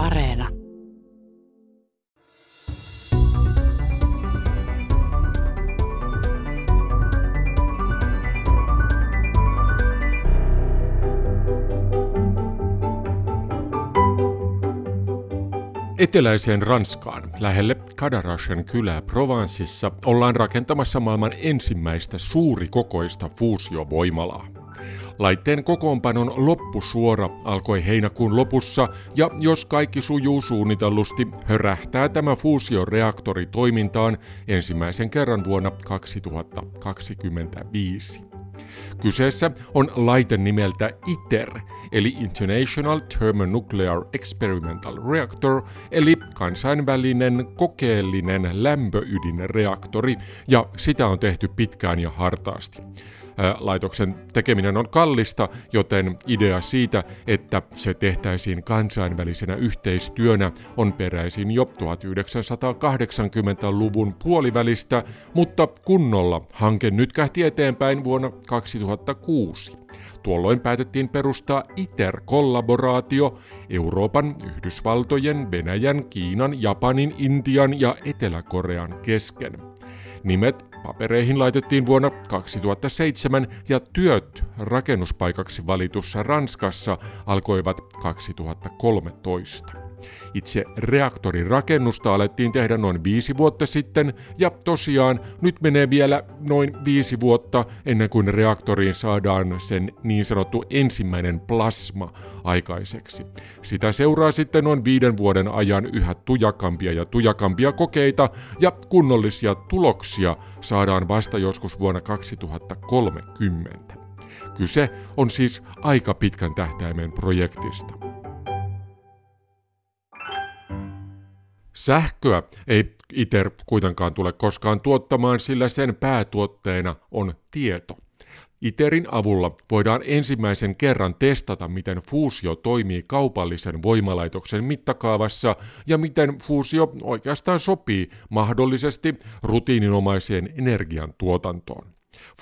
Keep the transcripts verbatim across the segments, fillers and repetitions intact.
Areena. Eteläiseen Ranskaan, lähelle Cadarachen kylää Provencessa, ollaan rakentamassa maailman ensimmäistä suurikokoista fuusiovoimalaa. Laitteen kokoonpanon loppusuora alkoi heinäkuun lopussa, ja jos kaikki sujuu suunnitellusti, hörähtää tämä fuusioreaktori toimintaan ensimmäisen kerran vuonna kaksituhattakaksikymmentäviisi. Kyseessä on laite nimeltä ITER, eli International Thermonuclear Experimental Reactor, eli kansainvälinen kokeellinen lämpöydinreaktori, ja sitä on tehty pitkään ja hartaasti. Laitoksen tekeminen on kallista, joten idea siitä, että se tehtäisiin kansainvälisenä yhteistyönä, on peräisin jo tuhatyhdeksänsataakahdeksankymmentäluvun puolivälistä, mutta kunnolla hanke nytkähti eteenpäin vuonna kaksituhattakuusi. Tuolloin päätettiin perustaa ITER-kollaboraatio Euroopan, Yhdysvaltojen, Venäjän, Kiinan, Japanin, Intian ja Etelä-Korean kesken. Nimet papereihin laitettiin vuonna kaksituhattaseitsemän ja työt rakennuspaikaksi valitussa Ranskassa alkoivat kaksituhattakolmetoista. Itse reaktorirakennusta alettiin tehdä noin viisi vuotta sitten ja tosiaan nyt menee vielä noin viisi vuotta ennen kuin reaktoriin saadaan sen niin sanottu ensimmäinen plasma aikaiseksi. Sitä seuraa sitten noin viiden vuoden ajan yhä tujakampia ja tujakampia kokeita ja kunnollisia tuloksia saadaan vasta joskus vuonna kaksituhattakolmekymmentä. Kyse on siis aika pitkän tähtäimen projektista. Sähköä ei ITER kuitenkaan tule koskaan tuottamaan, sillä sen päätuotteena on tieto. ITERin avulla voidaan ensimmäisen kerran testata, miten fuusio toimii kaupallisen voimalaitoksen mittakaavassa ja miten fuusio oikeastaan sopii mahdollisesti rutiininomaiseen energiantuotantoon.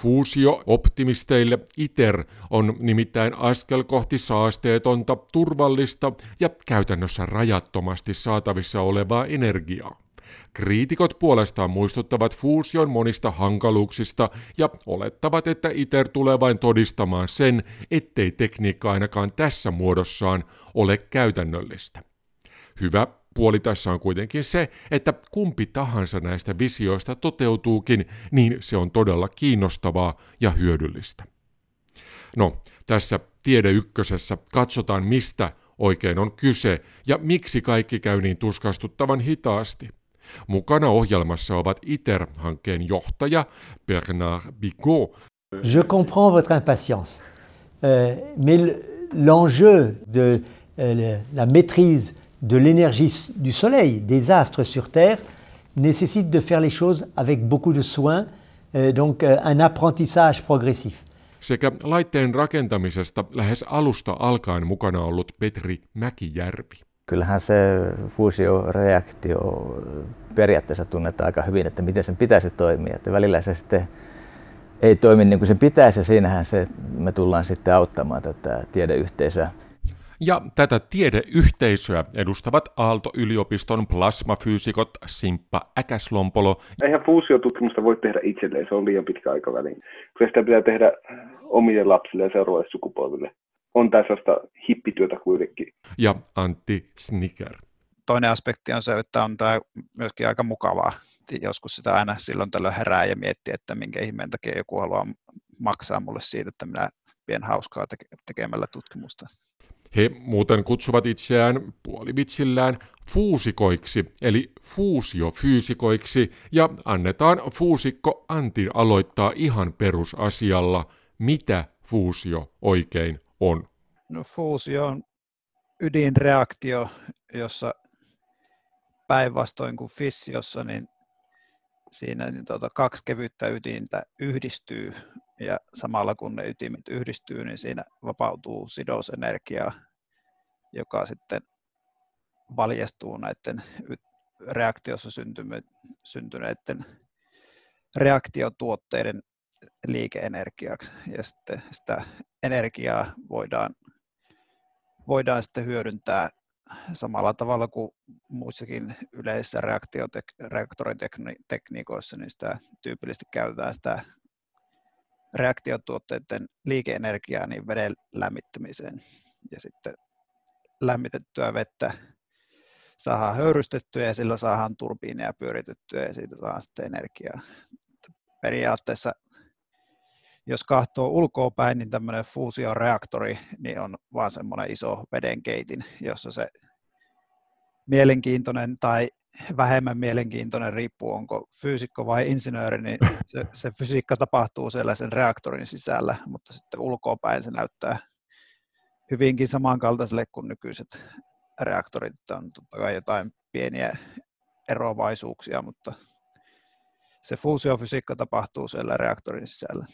Fuusio-optimisteille ITER on nimittäin askel kohti saasteetonta, turvallista ja käytännössä rajattomasti saatavissa olevaa energiaa. Kriitikot puolestaan muistuttavat fuusion monista hankaluuksista ja olettavat, että ITER tulee vain todistamaan sen, ettei tekniikka ainakaan tässä muodossaan ole käytännöllistä. Hyvä puoli tässä on kuitenkin se, että kumpi tahansa näistä visioista toteutuukin, niin se on todella kiinnostavaa ja hyödyllistä. No, tässä Tiede Ykkösessä katsotaan, mistä oikein on kyse ja miksi kaikki käy niin tuskastuttavan hitaasti. Mukana ohjelmassa ovat ITER-hankkeen johtaja Bernard Bigot. Je comprends votre impatience, euh, mais l'enjeu de euh, la maîtrise de l'énergie du soleil, des astres sur Terre, nécessite de faire les choses avec beaucoup de soin, euh, donc euh, un apprentissage progressif. Sekä laitteen rakentamisesta lähes alusta alkaen mukana ollut Petri Mäkijärvi. Kyllähän se fuusioreaktio periaatteessa tunnetaan aika hyvin, että miten sen pitäisi toimia. Että välillä se sitten ei toimi niin kuin sen pitäisi, ja siinähän se, me tullaan sitten auttamaan tätä tiedeyhteisöä. Ja tätä tiedeyhteisöä edustavat Aalto-yliopiston plasmafyysikot Simppa Äkäslompolo. Eihän fuusiotutkimusta voi tehdä itselleen, se on liian pitkä aikaväli. Kyllä sitä pitää tehdä omille lapsille ja seuraavalle sukupolville. On tässä hippityötä kuitenkin. Ja Antti Snicker. Toinen aspekti on se, että on tämä myöskin aika mukavaa. Joskus sitä aina silloin tällöin herää ja miettii, että minkä ihmeen takia joku haluaa maksaa mulle siitä, että minä pien hauskaa teke- tekemällä tutkimusta. He muuten kutsuvat itseään puolivitsillään fuusikoiksi, eli fuusiofyysikoiksi, ja annetaan fuusikko Antin aloittaa ihan perusasialla, mitä fuusio oikein on. No, fuusio on ydinreaktio, jossa päinvastoin kuin fissiossa, niin siinä niin tuota, kaksi kevyttä ydintä yhdistyy ja samalla kun ne ytimet yhdistyy, niin siinä vapautuu sidosenergiaa, joka sitten valjastuu näiden reaktiossa syntyneiden reaktiotuotteiden liikeenergiaksi, ja sitten sitä energiaa voidaan, voidaan sitten hyödyntää samalla tavalla kuin muissakin yleisissä reaktoritekniikoissa, niin sitä tyypillisesti käytetään sitä reaktiotuotteiden liikeenergiaa niin veden lämmittämiseen. Ja sitten lämmitettyä vettä saadaan höyrystettyä ja sillä saadaan turbiineja pyöritettyä ja siitä saadaan sitten energiaa. Periaatteessa, jos kahtoo ulkoa päin, niin tämmöinen fuusioreaktori niin on vaan semmoinen iso vedenkeitin, jossa se mielenkiintoinen tai vähemmän mielenkiintoinen, riippuu onko fyysikko vai insinööri, niin se, se fysiikka tapahtuu siellä sen reaktorin sisällä, mutta sitten ulkoa päin se näyttää hyvinkin samankaltaiselle kuin nykyiset reaktorit. On totta kai jotain pieniä eroavaisuuksia, mutta se fuusiofysiikka tapahtuu siellä reaktorin sisällä.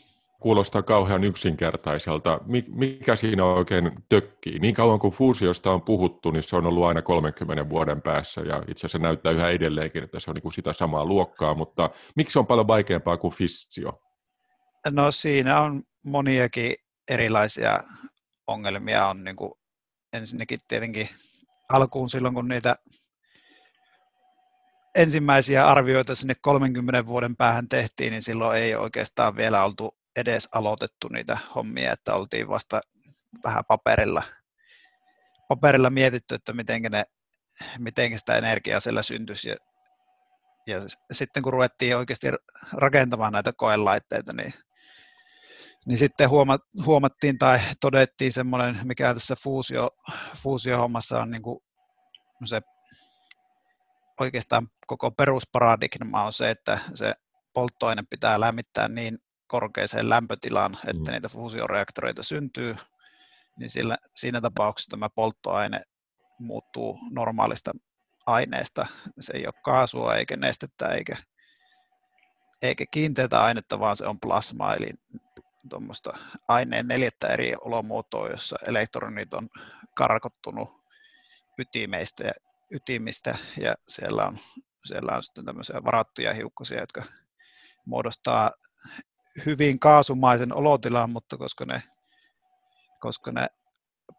Kuulostaa kauhean yksinkertaiselta. Mikä siinä oikein tökkii? Niin kauan kuin fuusiosta on puhuttu, niin se on ollut aina kolmenkymmenen vuoden päässä, ja itse asiassa näyttää yhä edelleenkin, että se on niin kuin sitä samaa luokkaa, mutta miksi se on paljon vaikeampaa kuin fissio? No siinä on moniakin erilaisia ongelmia. On niin kuin ensinnäkin tietenkin alkuun silloin, kun niitä ensimmäisiä arvioita sinne kolmenkymmenen vuoden päähän tehtiin, niin silloin ei oikeastaan vielä oltu edes aloitettu niitä hommia, että oltiin vasta vähän paperilla, paperilla mietitty, että miten, ne, miten sitä energiaa siellä syntyisi. Ja, ja sitten kun ruvettiin oikeasti rakentamaan näitä koelaitteita, niin, niin sitten huoma, huomattiin tai todettiin semmoinen, mikä tässä fuusio, fuusiohommassa on niin kuin se oikeastaan koko perusparadigma on se, että se polttoaine pitää lämmittää niin korkeaseen lämpötilaan, että niitä fuusioreaktoreita syntyy, niin sillä, siinä tapauksessa tämä polttoaine muuttuu normaalista aineesta. Se ei ole kaasua eikä nestettä eikä, eikä kiinteätä ainetta, vaan se on plasmaa, eli tuommoista aineen neljättä eri olomuotoa, jossa elektronit on karkottunut ytimeistä ja ytimistä, ja siellä on, siellä on sitten tämmöisiä varattuja hiukkasia, jotka muodostaa hyvin kaasumaisen olotilan, mutta koska ne, koska ne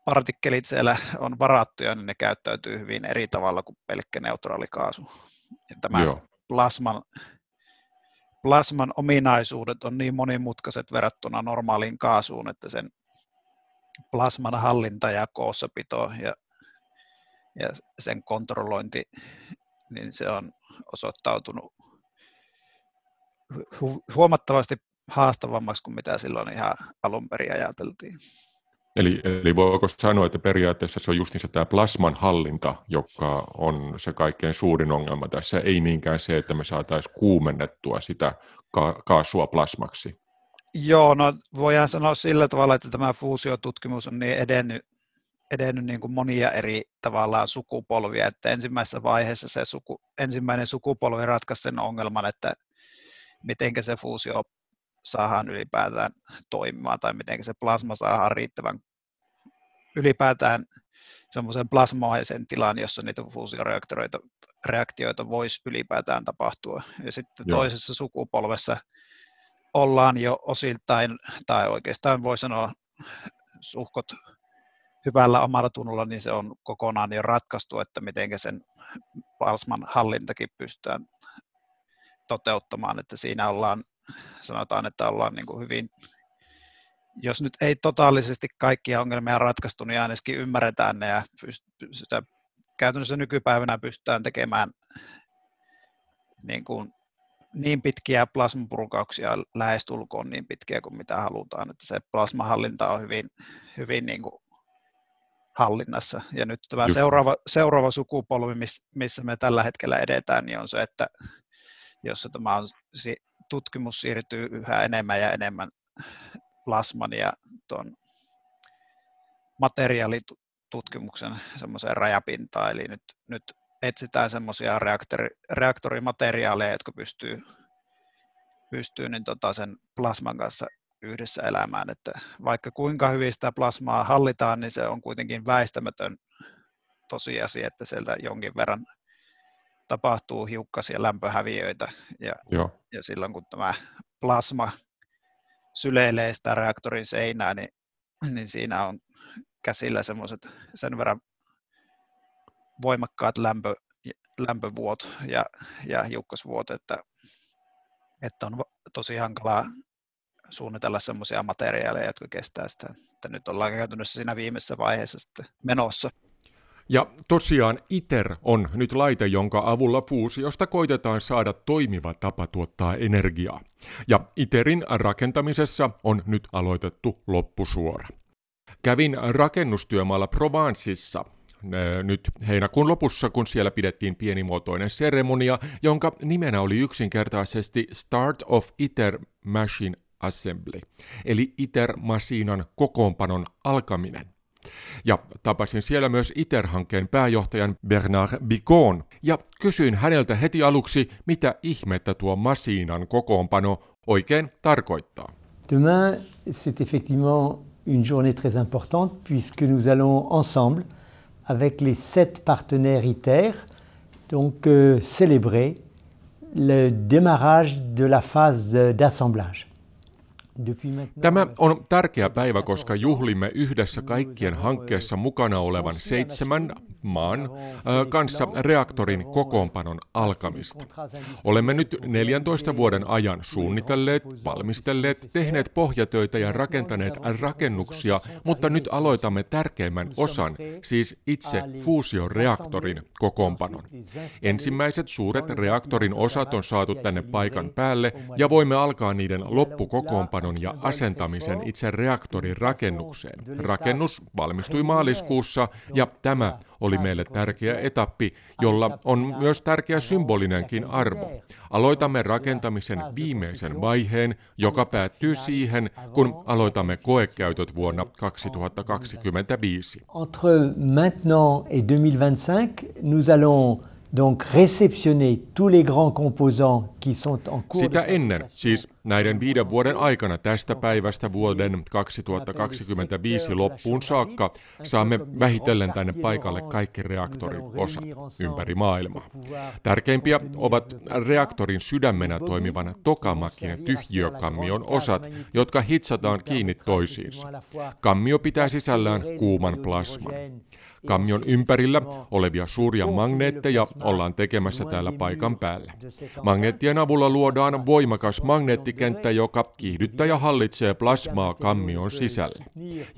partikkelit siellä on varattuja, niin ne käyttäytyy hyvin eri tavalla kuin pelkkä neutraali kaasu. Ja tämän plasman, plasman ominaisuudet on niin monimutkaiset verrattuna normaaliin kaasuun, että sen plasman hallinta ja koossapito ja, ja sen kontrollointi, niin se on osoittautunut hu- huomattavasti haastavammaksi kuin mitä silloin ihan alun perin ajateltiin. Eli, eli voiko sanoa, että periaatteessa se on just niin tämä plasman hallinta, joka on se kaikkein suurin ongelma tässä, ei niinkään se, että me saataisiin kuumennettua sitä ka- kaasua plasmaksi? Joo, no voidaan sanoa sillä tavalla, että tämä fuusiotutkimus on niin edennyt, edennyt niin kuin monia eri tavallaan sukupolvia, että ensimmäisessä vaiheessa se suku, ensimmäinen sukupolvi ratkaisi sen ongelman, että miten se fuusio saadaan ylipäätään toimimaan tai miten se plasma saadaan riittävän ylipäätään semmoisen plasmaisen tilan, jossa niitä fuusioreaktioita voisi ylipäätään tapahtua. Ja sitten Joo. toisessa sukupolvessa ollaan jo osittain, tai oikeastaan voi sanoa suhkot hyvällä omalla tunnolla, niin se on kokonaan jo ratkaistu, että miten sen plasman hallintakin pystytään toteuttamaan, että siinä ollaan, sanotaan, että ollaan niin kuin hyvin, jos nyt ei totaalisesti kaikkia ongelmia ratkaistu, niin ainakin ymmärretään ne ja sitä käytännössä nykypäivänä pystytään tekemään niin kuin niin pitkiä plasmapurkauksia lähestulkoon niin pitkiä kuin mitä halutaan, että se plasmahallinta on hyvin, hyvin niin kuin hallinnassa. Ja nyt tämä seuraava, seuraava sukupolvi, missä me tällä hetkellä edetään, niin on se, että jossa tämä on, tutkimus siirtyy yhä enemmän ja enemmän plasman ja tuon materiaalitutkimuksen semmoiseen rajapintaan. Eli nyt, nyt etsitään semmoisia reaktori, reaktorimateriaaleja, jotka pystyy, pystyy niin tota sen plasman kanssa yhdessä elämään. Että vaikka kuinka hyvin sitä plasmaa hallitaan, niin se on kuitenkin väistämätön tosiasia, että sieltä jonkin verran tapahtuu hiukkasia lämpöhäviöitä ja, ja silloin kun tämä plasma syleilee sitä reaktorin seinää, niin, niin siinä on käsillä semmoiset sen verran voimakkaat lämpö, lämpövuot ja, ja hiukkasvuot, että, että on tosi hankalaa suunnitella semmoisia materiaaleja, jotka kestää sitä. Että nyt ollaan käytännössä siinä viimeisessä vaiheessa sitten menossa. Ja tosiaan ITER on nyt laite, jonka avulla fuusiosta koitetaan saada toimiva tapa tuottaa energiaa. Ja ITERin rakentamisessa on nyt aloitettu loppusuora. Kävin rakennustyömaalla Provencessa nyt heinäkuun lopussa, kun siellä pidettiin pienimuotoinen seremonia, jonka nimenä oli yksinkertaisesti Start of ITER Machine Assembly, eli ITER-masiinan kokoonpanon alkaminen. Ja tapasin siellä myös ITER-hankkeen pääjohtajan Bernard Bigotin ja kysyin häneltä heti aluksi, mitä ihmettä tuo masiinan kokoonpano oikein tarkoittaa. Demain, c'est effectivement une journée très importante puisque nous allons ensemble avec les sept partenaires ITER donc euh, célébrer le démarrage de la phase d'assemblage. Tämä on tärkeä päivä, koska juhlimme yhdessä kaikkien hankkeessa mukana olevan seitsemän maan kanssa reaktorin kokoonpanon alkamista. Olemme nyt neljäntoista vuoden ajan suunnitelleet, valmistelleet, tehneet pohjatöitä ja rakentaneet rakennuksia, mutta nyt aloitamme tärkeimmän osan, siis itse fuusioreaktorin kokoonpanon. Ensimmäiset suuret reaktorin osat on saatu tänne paikan päälle ja voimme alkaa niiden loppukokoonpanon ja asentamisen itse reaktorin rakennukseen. Rakennus valmistui maaliskuussa ja tämä oli meille tärkeä etappi, jolla on myös tärkeä symbolinenkin arvo. Aloitamme rakentamisen viimeisen vaiheen, joka päättyy siihen, kun aloitamme koekäytöt vuonna kaksituhattakaksikymmentäviisi. Entre maintenant et deux mille vingt-cinq, nous allons donc réceptionner tous les grands composants qui sont en cours. Sitä ennen, siis näiden viiden vuoden aikana tästä päivästä vuoden kaksituhattakaksikymmentäviisi loppuun saakka saamme vähitellen tänne paikalle kaikki reaktorin osat ympäri maailmaa. Tärkeimpiä ovat reaktorin sydämenä toimivan tokamakin tyhjiökammion osat, jotka hitsataan kiinni toisiinsa. Kammio pitää sisällään kuuman plasman. Kammion ympärillä olevia suuria magneetteja ollaan tekemässä täällä paikan päällä. Magneettien avulla luodaan voimakas magneettikenttä, joka kiihdyttää ja hallitsee plasmaa kammion sisällä.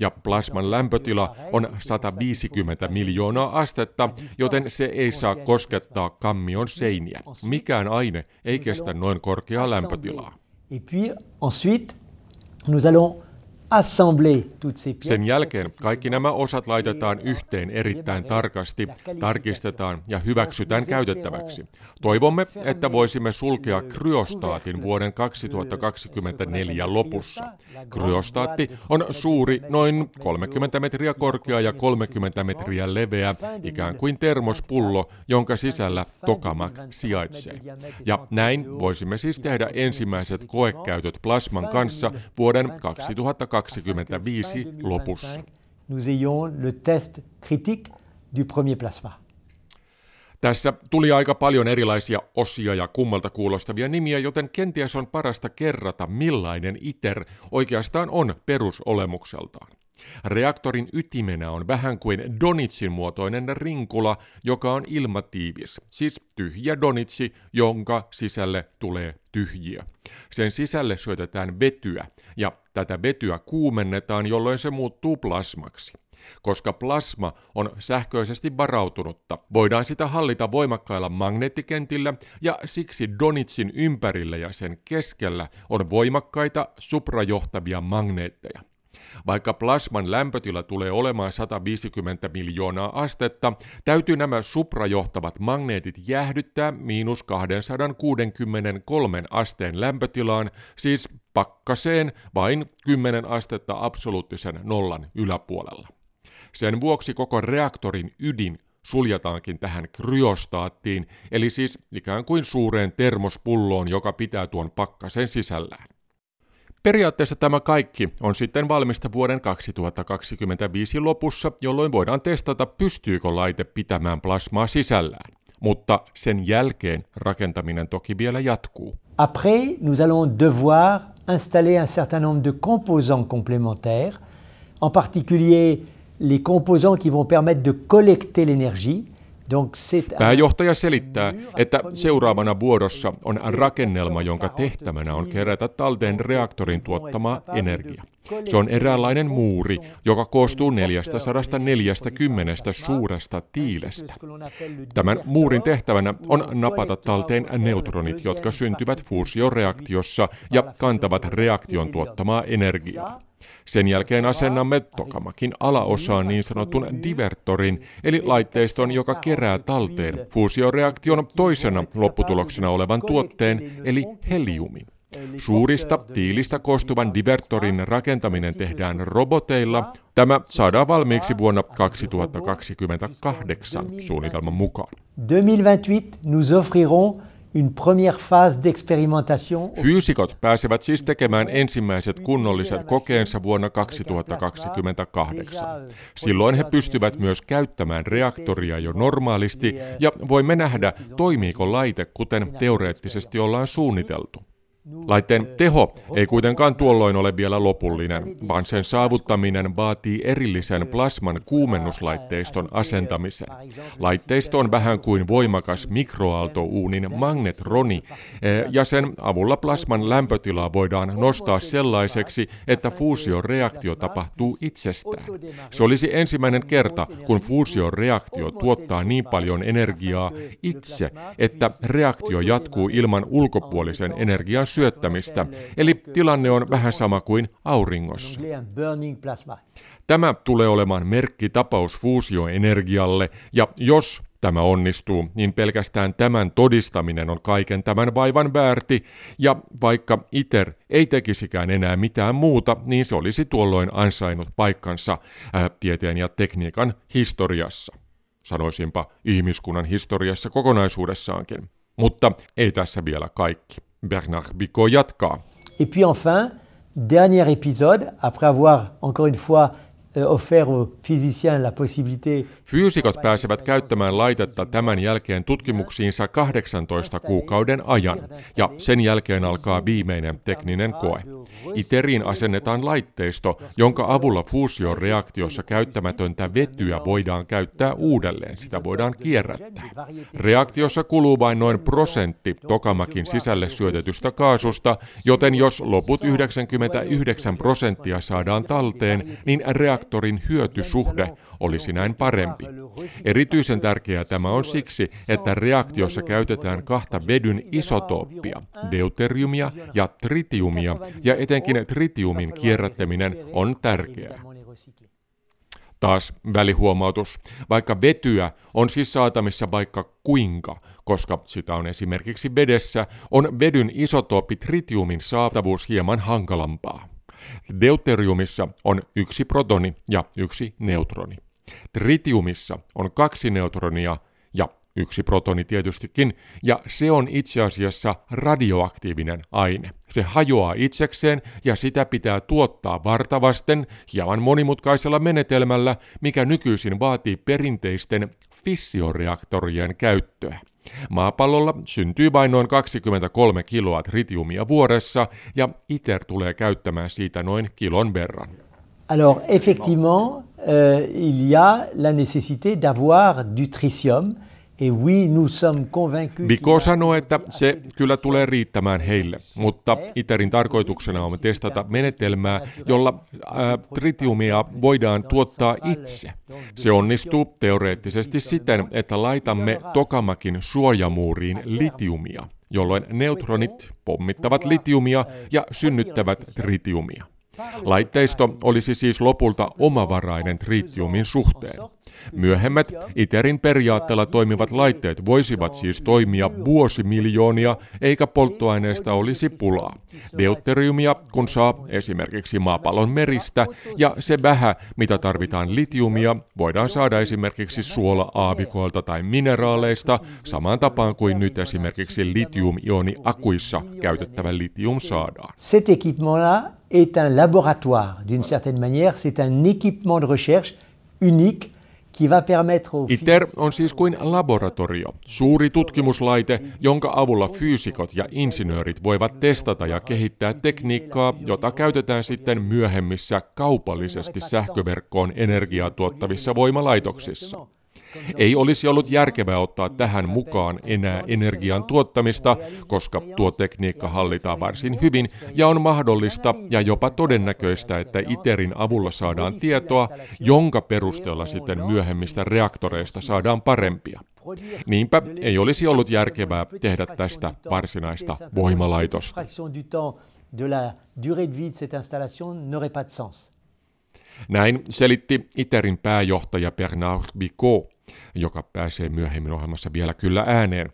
Ja plasman lämpötila on sata viisikymmentä miljoonaa astetta, joten se ei saa koskettaa kammion seiniä. Mikään aine ei kestä noin korkeaa lämpötilaa. Sen jälkeen kaikki nämä osat laitetaan yhteen erittäin tarkasti, tarkistetaan ja hyväksytään käytettäväksi. Toivomme, että voisimme sulkea kryostaatin vuoden kaksituhattakaksikymmentäneljä lopussa. Kryostaatti on suuri, noin kolmekymmentä metriä korkea ja kolmekymmentä metriä leveä, ikään kuin termospullo, jonka sisällä tokamak sijaitsee. Ja näin voisimme siis tehdä ensimmäiset koekäytöt plasman kanssa vuoden kaksituhattakaksikymmentäviisi lopussa. Nous ayons le test critique du premier plasma. Tässä tuli aika paljon erilaisia osia ja kummalta kuulostavia nimiä, joten kenties on parasta kerrata, millainen ITER oikeastaan on perusolemukseltaan. Reaktorin ytimenä on vähän kuin donitsin muotoinen rinkula, joka on ilmatiivis, siis tyhjä donitsi, jonka sisälle tulee tyhjiö. Sen sisälle syötetään vetyä, ja tätä vetyä kuumennetaan, jolloin se muuttuu plasmaksi. Koska plasma on sähköisesti varautunutta, voidaan sitä hallita voimakkailla magneettikentillä ja siksi donitsin ympärillä ja sen keskellä on voimakkaita suprajohtavia magneetteja. Vaikka plasman lämpötila tulee olemaan sata viisikymmentä miljoonaa astetta, täytyy nämä suprajohtavat magneetit jäähdyttää miinus kaksisataakuusikymmentäkolme asteen lämpötilaan, siis pakkaseen vain kymmenen astetta absoluuttisen nollan yläpuolella. Sen vuoksi koko reaktorin ydin suljetaankin tähän kryostaattiin, eli siis ikään kuin suureen termospulloon, joka pitää tuon pakkasen sisällään. Periaatteessa tämä kaikki on sitten valmista vuoden kaksituhattakaksikymmentäviisi lopussa, jolloin voidaan testata, pystyykö laite pitämään plasmaa sisällään. Mutta sen jälkeen rakentaminen toki vielä jatkuu. Après, nous allons devoir installer un certain nombre de composants complémentaires, en particulier les composants qui vont permettre de collecter l'énergie Pääjohtaja selittää, että seuraavana vuodossa on rakennelma, jonka tehtävänä on kerätä talteen reaktorin tuottamaa energiaa. Se on eräänlainen muuri, joka koostuu neljäsataaneljäkymmentä suuresta tiilestä. Tämän muurin tehtävänä on napata talteen neutronit, jotka syntyvät fuusioreaktiossa ja kantavat reaktion tuottamaa energiaa. Sen jälkeen asennamme tokamakin alaosaan niin sanotun divertorin, eli laitteiston, joka kerää talteen fuusioreaktion toisena lopputuloksena olevan tuotteen, eli heliumin. Suurista tiilistä koostuvan divertorin rakentaminen tehdään roboteilla. Tämä saadaan valmiiksi vuonna kaksituhattakaksikymmentäkahdeksan suunnitelman mukaan. Fyysikot pääsevät siis tekemään ensimmäiset kunnolliset kokeensa vuonna kaksituhattakaksikymmentäkahdeksan. Silloin he pystyvät myös käyttämään reaktoria jo normaalisti ja voimme nähdä, toimiiko laite kuten teoreettisesti ollaan suunniteltu. Laitteen teho ei kuitenkaan tuolloin ole vielä lopullinen, vaan sen saavuttaminen vaatii erillisen plasman kuumennuslaitteiston asentamisen. Laitteisto on vähän kuin voimakas mikroaaltouunin magnetroni, ja sen avulla plasman lämpötilaa voidaan nostaa sellaiseksi, että fuusioreaktio tapahtuu itsestään. Se olisi ensimmäinen kerta, kun fuusioreaktio tuottaa niin paljon energiaa itse, että reaktio jatkuu ilman ulkopuolisen energian syöttämistä. syöttämistä, eli tilanne on vähän sama kuin auringossa. Tämä tulee olemaan merkkitapaus fuusioenergialle, ja jos tämä onnistuu, niin pelkästään tämän todistaminen on kaiken tämän vaivan väärti, ja vaikka ITER ei tekisikään enää mitään muuta, niin se olisi tuolloin ansainnut paikkansa äh, tieteen ja tekniikan historiassa. Sanoisinpa ihmiskunnan historiassa kokonaisuudessaankin. Mutta ei tässä vielä kaikki. Bernard Bigot jatkaa. Et puis enfin, dernier épisode, après avoir encore une fois offert aux physiciens la possibilité. Fyysikot pääsevät käyttämään laitetta tämän jälkeen tutkimuksiinsa kahdeksantoista kuukauden ajan, ja sen jälkeen alkaa viimeinen tekninen koe. ITERiin asennetaan laitteisto, jonka avulla fuusioreaktiossa käyttämätöntä vetyä voidaan käyttää uudelleen, sitä voidaan kierrättää. Reaktiossa kuluu vain noin prosentti tokamakin sisälle syötetystä kaasusta, joten jos loput yhdeksänkymmentäyhdeksän prosenttia saadaan talteen, niin reaktorin hyötysuhde olisi näin parempi. Erityisen tärkeää tämä on siksi, että reaktiossa käytetään kahta vedyn isotooppia, deuteriumia ja tritiumia, ja etenkin tritiumin kierrättäminen on tärkeää. Taas välihuomautus. Vaikka vetyä on siis saatavissa vaikka kuinka, koska sitä on esimerkiksi vedessä, on vedyn isotooppi tritiumin saatavuus hieman hankalampaa. Deuteriumissa on yksi protoni ja yksi neutroni. Tritiumissa on kaksi neutronia ja yksi protoni tietystikin, ja se on itse asiassa radioaktiivinen aine. Se hajoaa itsekseen, ja sitä pitää tuottaa vartavasten hieman monimutkaisella menetelmällä, mikä nykyisin vaatii perinteisten fissioreaktorien käyttöä. Maapallolla syntyy vain noin kaksikymmentäkolme kiloa tritiumia vuodessa, ja ITER tulee käyttämään siitä noin kilon verran. Alors, effectivement, euh, il y a la nécessité d'avoir du tritium. Bigot sanoo, että se kyllä tulee riittämään heille, mutta ITERin tarkoituksena on testata menetelmää, jolla ää, tritiumia voidaan tuottaa itse. Se onnistuu teoreettisesti siten, että laitamme tokamakin suojamuuriin litiumia, jolloin neutronit pommittavat litiumia ja synnyttävät tritiumia. Laitteisto olisi siis lopulta omavarainen tritiumin suhteen. Myöhemmät ITERin periaatteella toimivat laitteet voisivat siis toimia vuosimiljoonia, eikä polttoaineesta olisi pulaa. Deuteriumia kun saa esimerkiksi maapallon meristä, ja se vähä, mitä tarvitaan litiumia, voidaan saada esimerkiksi suola-aavikoilta tai mineraaleista, samaan tapaan kuin nyt esimerkiksi litium-ioni-akuissa käytettävä litium saadaan. Est un laboratoire, d'une certaine manière, c'est un équipement de recherche unique qui va permettre aux... ITER on siis kuin laboratorio, suuri tutkimuslaite, jonka avulla fyysikot ja insinöörit voivat testata ja kehittää tekniikkaa, jota käytetään sitten myöhemmissä kaupallisesti sähköverkkoon energiaa tuottavissa voimalaitoksissa. Ei olisi ollut järkevää ottaa tähän mukaan enää energian tuottamista, koska tuo tekniikka hallitaan varsin hyvin ja on mahdollista ja jopa todennäköistä, että ITERin avulla saadaan tietoa, jonka perusteella sitten myöhemmistä reaktoreista saadaan parempia. Niinpä ei olisi ollut järkevää tehdä tästä varsinaista voimalaitosta. Näin selitti ITERin pääjohtaja Bernard Bigot, joka pääsee myöhemmin ohjelmassa vielä kyllä ääneen,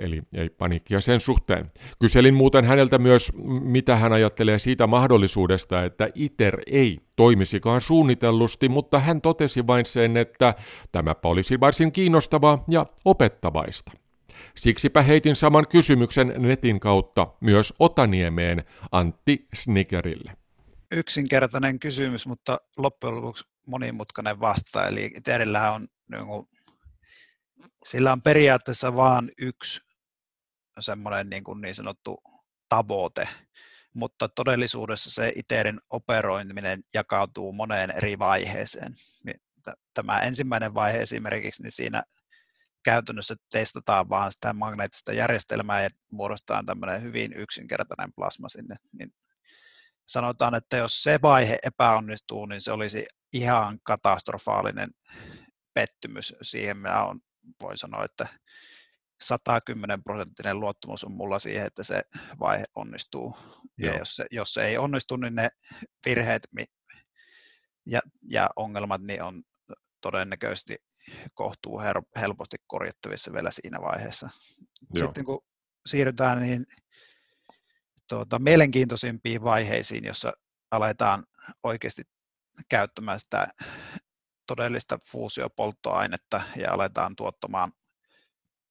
eli ei paniikkia sen suhteen. Kyselin muuten häneltä myös, mitä hän ajattelee siitä mahdollisuudesta, että ITER ei toimisikaan suunnitellusti, mutta hän totesi vain sen, että tämäpä olisi varsin kiinnostavaa ja opettavaista. Siksipä heitin saman kysymyksen netin kautta myös Otaniemeen Antti Snickerille. Yksinkertainen kysymys, mutta loppujen lopuksi monimutkainen vasta. Eli ITERillähän on, niin kuin, sillä on periaatteessa vain yksi semmoinen niin, niin sanottu tavoite, mutta todellisuudessa se ITERin operoiminen jakautuu moneen eri vaiheeseen. Tämä ensimmäinen vaihe esimerkiksi, niin siinä käytännössä testataan vaan sitä magneettista järjestelmää ja muodostetaan tämmöinen hyvin yksinkertainen plasma sinne. Niin sanotaan, että jos se vaihe epäonnistuu, niin se olisi ihan katastrofaalinen pettymys. Siihen minä on, voin sanoa, että sata kymmenen prosenttinen luottamus on mulla siihen, että se vaihe onnistuu. Ja jos se, jos se ei onnistu, niin ne virheet ja, ja ongelmat niin on todennäköisesti kohtuu helposti korjattavissa vielä siinä vaiheessa. Joo. Sitten kun siirrytään niin tuota, mielenkiintoisimpiin vaiheisiin, jossa aletaan oikeasti käyttämään sitä todellista fuusiopolttoainetta ja aletaan tuottamaan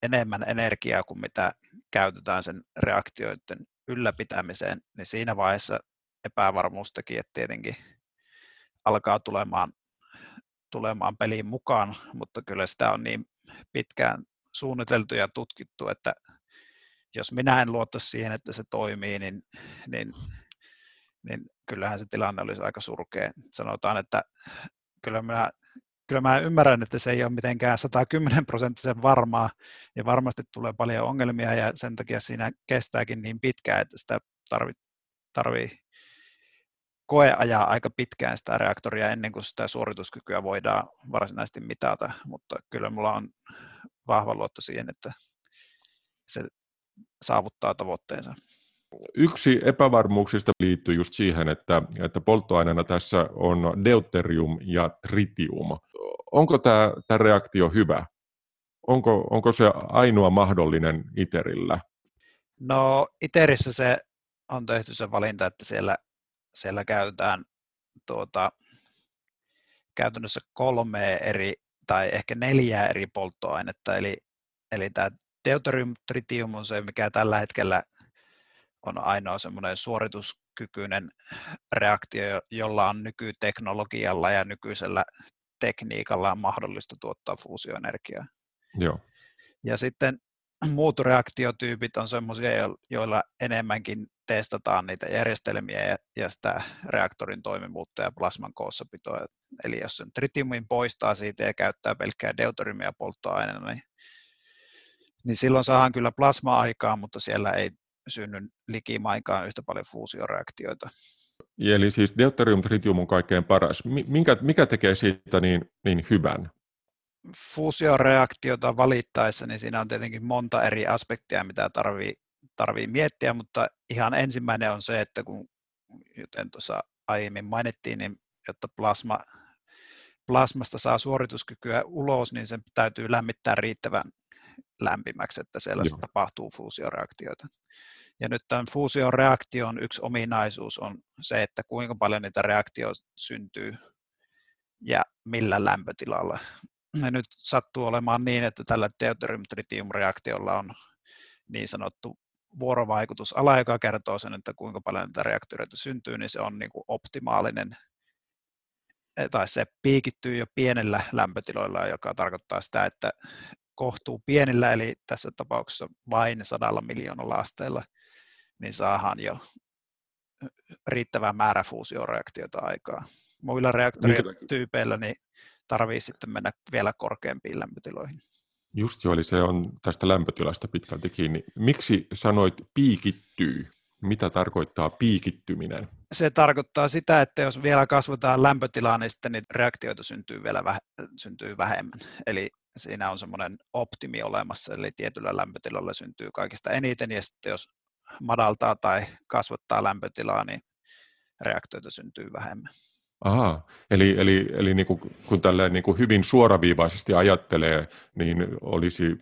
enemmän energiaa kuin mitä käytetään sen reaktioiden ylläpitämiseen, niin siinä vaiheessa epävarmuustekijät tietenkin alkaa tulemaan tulemaan peliin mukaan, mutta kyllä sitä on niin pitkään suunniteltu ja tutkittu, että jos minä en luota siihen, että se toimii, niin, niin, niin kyllähän se tilanne olisi aika surkea. Sanotaan, että kyllä minä, kyllä minä ymmärrän, että se ei ole mitenkään sata kymmenen prosenttisen varmaa ja varmasti tulee paljon ongelmia ja sen takia siinä kestääkin niin pitkään, että sitä tarvitsee. Tarvii koe ajaa aika pitkään sitä reaktoria ennen kuin sitä suorituskykyä voidaan varsinaisesti mitata, mutta kyllä mulla on vahva luotto siihen, että se saavuttaa tavoitteensa. Yksi epävarmuuksista liittyy just siihen, että, että polttoaineena tässä on deuterium ja tritium. Onko tämä, tämä reaktio hyvä? Onko, onko se ainoa mahdollinen ITERillä? No ITERissä se on tehty se valinta, että siellä Siellä käytetään tuota, käytännössä kolme eri tai ehkä neljää eri polttoainetta. Eli, eli tämä deuterium tritium on se, mikä tällä hetkellä on ainoa semmoinen suorituskykyinen reaktio, jolla on nykyteknologialla ja nykyisellä tekniikalla on mahdollista tuottaa fuusioenergiaa. Joo. Ja sitten muut reaktiotyypit on semmoisia, joilla enemmänkin testataan niitä järjestelmiä ja sitä reaktorin toimivuutta ja plasman koossapitoa. Eli jos sen tritiumin poistaa siitä ja käyttää pelkkää deuteriumia polttoaineena, niin, niin silloin saadaan kyllä plasma-aikaa, mutta siellä ei synny likimainkaan yhtä paljon fuusioreaktioita. Eli siis deuterium tritium on kaikkein paras. Minkä, mikä tekee siitä niin, niin hyvän? Fuusioreaktiota valittaessa, niin siinä on tietenkin monta eri aspektia, mitä tarvii tarvii miettiä, mutta ihan ensimmäinen on se, että kun, joten tuossa aiemmin mainittiin, niin jotta plasma, plasmasta saa suorituskykyä ulos, niin sen täytyy lämmittää riittävän lämpimäksi, että siellä Joo. tapahtuu fuusioreaktioita. Ja nyt tämän fuusioreaktion yksi ominaisuus on se, että kuinka paljon niitä reaktioita syntyy ja millä lämpötilalla. Ja nyt sattuu olemaan niin, että tällä deuterium-tritium-reaktiolla on niin sanottu vuorovaikutusala, joka kertoo sen, että kuinka paljon näitä reaktioita syntyy, niin se on niin kuin optimaalinen, tai se piikittyy jo pienellä lämpötiloilla, joka tarkoittaa sitä, että kohtuu pienillä, eli tässä tapauksessa vain sadalla miljoonalla asteella, niin saadaan jo riittävä määrä fuusioreaktiota aikaa. Muilla reaktorityypeillä niin tarvii sitten mennä vielä korkeampiin lämpötiloihin. Just joo, eli se on tästä lämpötilasta pitkälti kiinni. Miksi sanoit piikittyy? Mitä tarkoittaa piikittyminen? Se tarkoittaa sitä, että jos vielä kasvataan lämpötilaa, niin sitten niitä reaktioita syntyy vielä väh- syntyy vähemmän. Eli siinä on semmoinen optimi olemassa, eli tietyllä lämpötilalla syntyy kaikista eniten, ja sitten jos madaltaa tai kasvattaa lämpötilaa, niin reaktioita syntyy vähemmän. Aha, eli, eli, eli niin kuin, kun tälleen niin kuin hyvin suoraviivaisesti ajattelee, niin olisi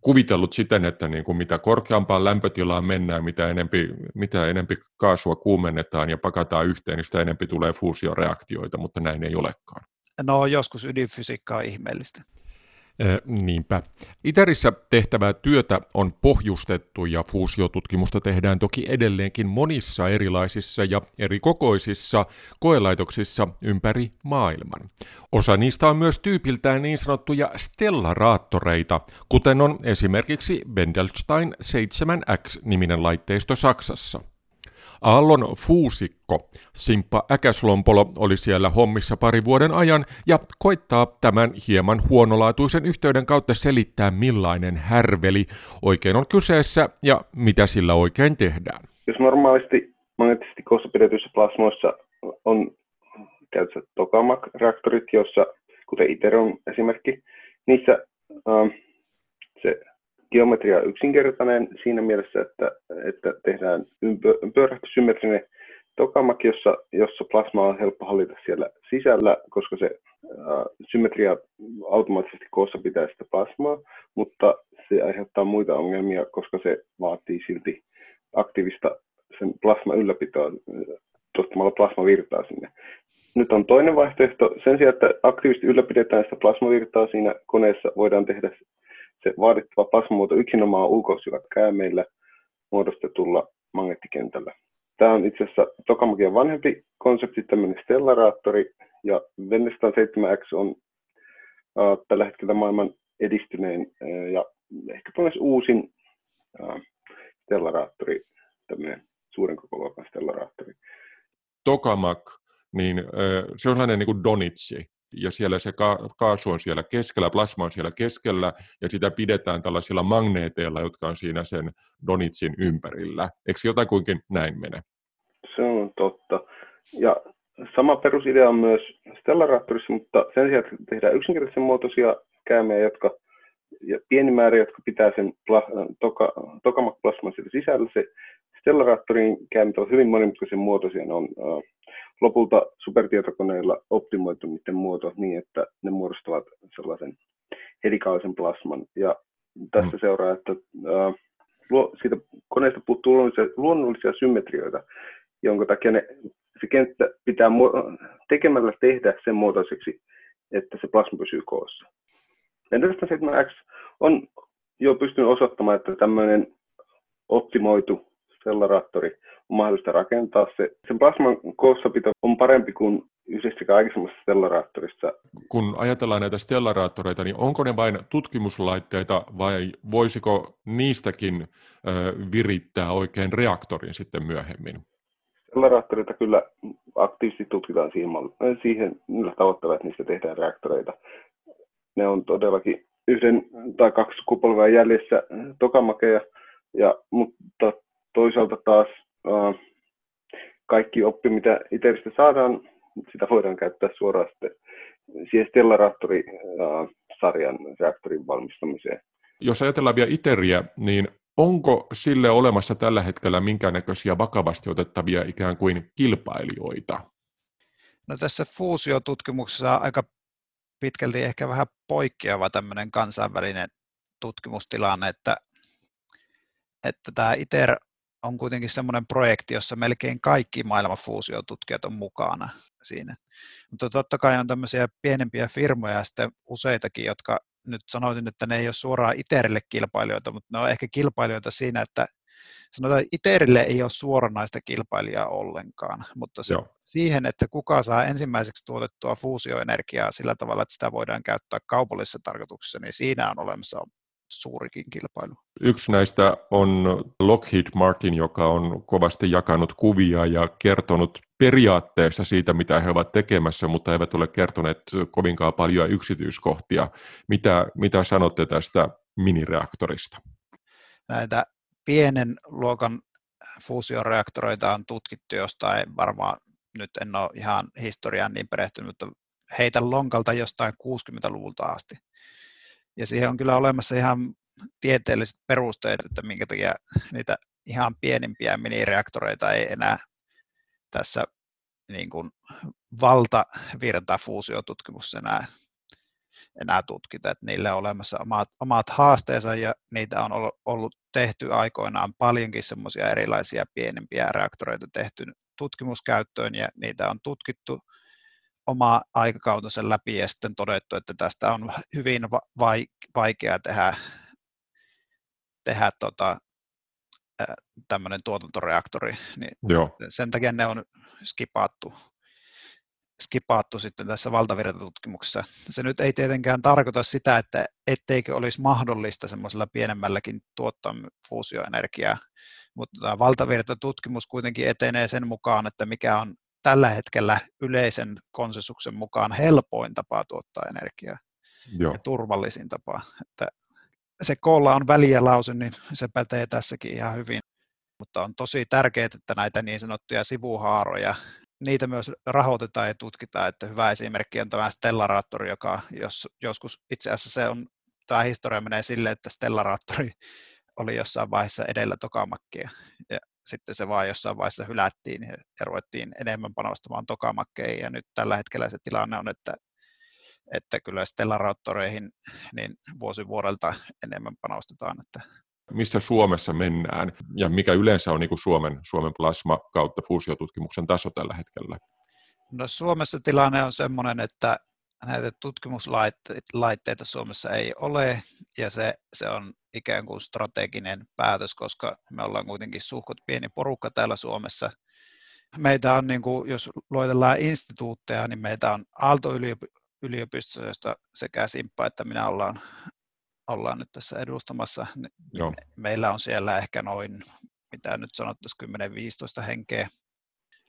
kuvitellut siten, että niin kuin mitä korkeampaan lämpötilaan mennään, mitä enempi, mitä enempi kaasua kuumennetaan ja pakataan yhteen, niin sitä enempi tulee fuusioreaktioita, mutta näin ei olekaan. No, joskus ydinfysiikka on ihmeellistä. Eh, niinpä. ITERissä tehtävää työtä on pohjustettu ja fuusiotutkimusta tehdään toki edelleenkin monissa erilaisissa ja erikokoisissa koelaitoksissa ympäri maailman. Osa niistä on myös tyypiltään niin sanottuja stellaraattoreita, kuten on esimerkiksi Wendelstein seitsemän X-niminen laitteisto Saksassa. Aallon fuusikko Simppa Äkäslompolo oli siellä hommissa pari vuoden ajan ja koittaa tämän hieman huonolaatuisen yhteyden kautta selittää, millainen härveli oikein on kyseessä ja mitä sillä oikein tehdään. Jos normaalisti magneettisesti koossa pidetyissä plasmoissa on käytössä tokamak-reaktorit, joissa, kuten ITER on esimerkki, niissä äh, se geometria on yksinkertainen siinä mielessä, että, että tehdään ympö- pyörähtyssymmetrinen tokamak, jossa, jossa plasma on helppo hallita siellä sisällä, koska se äh, symmetria automaattisesti koossa pitää sitä plasmaa, mutta se aiheuttaa muita ongelmia, koska se vaatii silti aktiivista sen plasman ylläpitoa tuottamalla plasmavirtaa sinne. Nyt on toinen vaihtoehto. Sen sijaan, että aktiivisesti ylläpidetään sitä plasmavirtaa siinä koneessa, voidaan tehdä se vaadittava plasmamuoto yksinomaan ulkoisilla käymeillä muodostetulla magneettikentällä. Tämä on itse asiassa tokamakin vanhempi konsepti, tämmöinen stellaraattori, ja Wendelstein seitsemän X on äh, tällä hetkellä maailman edistynein äh, ja ehkä myös uusin äh, stellaraattori, tämmöinen suuren kokoluokan stellaraattori. Tokamak, niin äh, se on sellainen niin kuin donitsi. Ja siellä se ka- kaasu on siellä keskellä, plasma on siellä keskellä, ja sitä pidetään tällaisilla magneeteilla, jotka on siinä sen donitsin ympärillä. Eikö jotakuinkin näin mene? Se on totta. Ja sama perusidea on myös stellaraattorissa, mutta sen sijaan, että tehdään yksinkertaisen muotoisia käymejä, jotka, ja pieni määrä, jotka pitää sen pla- toka- tokamak-plasman siellä sisällä. Se stellaraattorin käymet on hyvin monimutkaisen muotoisia. Ne on lopulta supertietokoneilla optimoitu niiden muoto niin, että ne muodostavat sellaisen helikaalisen plasman. Ja tästä mm. seuraa, että ää, luo, siitä koneesta puuttuu luonnollisia, luonnollisia symmetrioita, jonka takia ne, se kenttä pitää muo- tekemällä tehdä sen muotoiseksi, että se plasma pysyy koossa. Wendelstein seitsemän X on jo pystynyt osoittamaan, että tämmöinen optimoitu stellaraattori on mahdollista rakentaa. Se, sen plasman koossapito on parempi kuin yhdessä aikaisemmassa stellaraattorissa. Kun ajatellaan näitä stellaraattoreita, niin onko ne vain tutkimuslaitteita vai voisiko niistäkin ö, virittää oikein reaktorin sitten myöhemmin? Stellaraattoreita kyllä aktiivisesti tutkitaan siihen, siihen millä tavoitteella, että niistä tehdään reaktoreita. Ne on todellakin yhden tai kaksi sukupolvea jäljessä tokamakeja, ja, mutta toisaalta taas äh, kaikki oppi, mitä ITERistä saadaan, sitä voidaan käyttää suoraan sitten siihen stellaraattori-sarjan äh, reaktorin valmistamiseen. Jos ajatellaan vielä ITERiä, niin onko sille olemassa tällä hetkellä minkäännäköisiä vakavasti otettavia ikään kuin kilpailijoita? No, tässä fuusiotutkimuksessa on aika pitkälti ehkä vähän poikkeava tämmöinen kansainvälinen tutkimustilanne, että, että tämä ITER on kuitenkin semmoinen projekti, jossa melkein kaikki maailman fuusiotutkijat on mukana siinä. Mutta totta kai on tämmöisiä pienempiä firmoja ja sitten useitakin, jotka nyt sanoisin, että ne ei ole suoraan ITERille kilpailijoita, mutta ne on ehkä kilpailijoita siinä, että sanotaan, että ITERille ei ole suoranaista kilpailijaa ollenkaan, mutta se, siihen, että kuka saa ensimmäiseksi tuotettua fuusioenergiaa sillä tavalla, että sitä voidaan käyttää kaupallisessa tarkoituksessa, niin siinä on olemassa suurikin kilpailu. Yksi näistä on Lockheed Martin, joka on kovasti jakanut kuvia ja kertonut periaatteessa siitä, mitä he ovat tekemässä, mutta eivät ole kertoneet kovinkaan paljon yksityiskohtia. Mitä, mitä sanotte tästä minireaktorista? Näitä pienen luokan fuusioreaktoreita on tutkittu jostain, varmaan nyt en ole ihan historiaan niin perehtynyt, mutta heitä lonkalta jostain kuusikymmentäluvulta asti. Ja siihen on kyllä olemassa ihan tieteelliset perusteet, että minkä takia niitä ihan pienimpiä minireaktoreita ei enää tässä niin kuin valtavirta fuusiotutkimuksessa enää, enää tutkita, että niillä on olemassa omat, omat haasteensa ja niitä on ollut tehty aikoinaan paljonkin semmoisia erilaisia pienempiä reaktoreita tehty tutkimuskäyttöön ja niitä on tutkittu oma aikakautensa läpi ja sitten todettu, että tästä on hyvin vaikea tehdä, tehdä tota, tämmöinen tuotantoreaktori, niin Joo. sen takia ne on skipaattu, skipaattu sitten tässä valtavirtatutkimuksessa. Se nyt ei tietenkään tarkoita sitä, että etteikö olisi mahdollista semmoisella pienemmälläkin tuottaa fuusioenergiaa, mutta tämä valtavirtatutkimus kuitenkin etenee sen mukaan, että mikä on tällä hetkellä yleisen konsensuksen mukaan helpoin tapa tuottaa energiaa Joo. ja turvallisin tapa. Että se koolla on väliä lause, niin se pätee tässäkin ihan hyvin, mutta on tosi tärkeää, että näitä niin sanottuja sivuhaaroja, niitä myös rahoitetaan ja tutkitaan, että hyvä esimerkki on tämä stellaraattori, joka jos, joskus itse asiassa se on, tämä historia menee silleen, että stellaraattori oli jossain vaiheessa edellä tokamakkia ja sitten se vaan jossain vaiheessa hylättiin ja ruvettiin enemmän panostamaan tokamakkeihin ja nyt tällä hetkellä se tilanne on, että että kyllä stellaraattoreihin niin vuosi vuodelta enemmän panostetaan. Että. Missä Suomessa mennään ja mikä yleensä on niin kuin Suomen, Suomen plasma kautta fuusiotutkimuksen taso tällä hetkellä? No Suomessa tilanne on sellainen, että näitä tutkimuslaitteita Suomessa ei ole ja se, se on ikään kuin strateginen päätös, koska me ollaan kuitenkin suhkot pieni porukka täällä Suomessa. Meitä on, niin kuin, jos luetellaan instituutteja, niin meitä on Aalto-yliopisto, yliopistossa, josta sekä Simppa että minä ollaan, ollaan nyt tässä edustamassa. Joo. Meillä on siellä ehkä noin, mitä nyt sanottaisiin, kymmenen viisitoista henkeä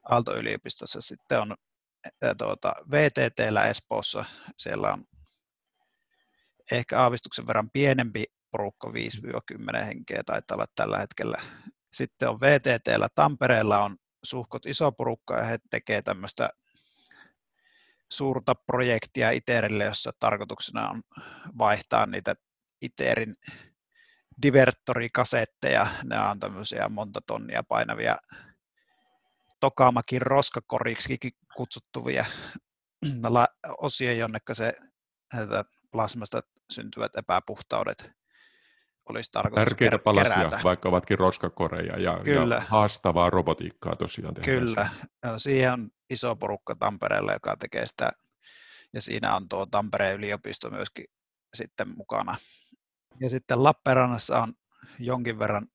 Aalto-yliopistossa. Sitten on tuota, V T T:llä Espoossa, siellä on ehkä aavistuksen verran pienempi porukka, viisi kymmenen henkeä taitaa olla tällä hetkellä. Sitten on V T T:llä Tampereella on suhkot iso porukka ja he tekevät tämmöistä suurta projektia ITERille, jossa tarkoituksena on vaihtaa niitä ITERin diverttorikasetteja. Nämä on tämmöisiä monta tonnia painavia tokamakin roskakoriksi kutsuttuvia osia, jonnekka se plasmasta syntyvät epäpuhtaudet olisi tarkoitus Tärkeitä ker- palasia, kerätä. Vaikka ovatkin roskakoreja ja, ja haastavaa robotiikkaa tosiaan tehdään. Kyllä, no, siihen on iso porukka Tampereella, joka tekee sitä, ja siinä on tuo Tampereen yliopisto myöskin sitten mukana. Ja sitten Lappeenrannassa on jonkin verran,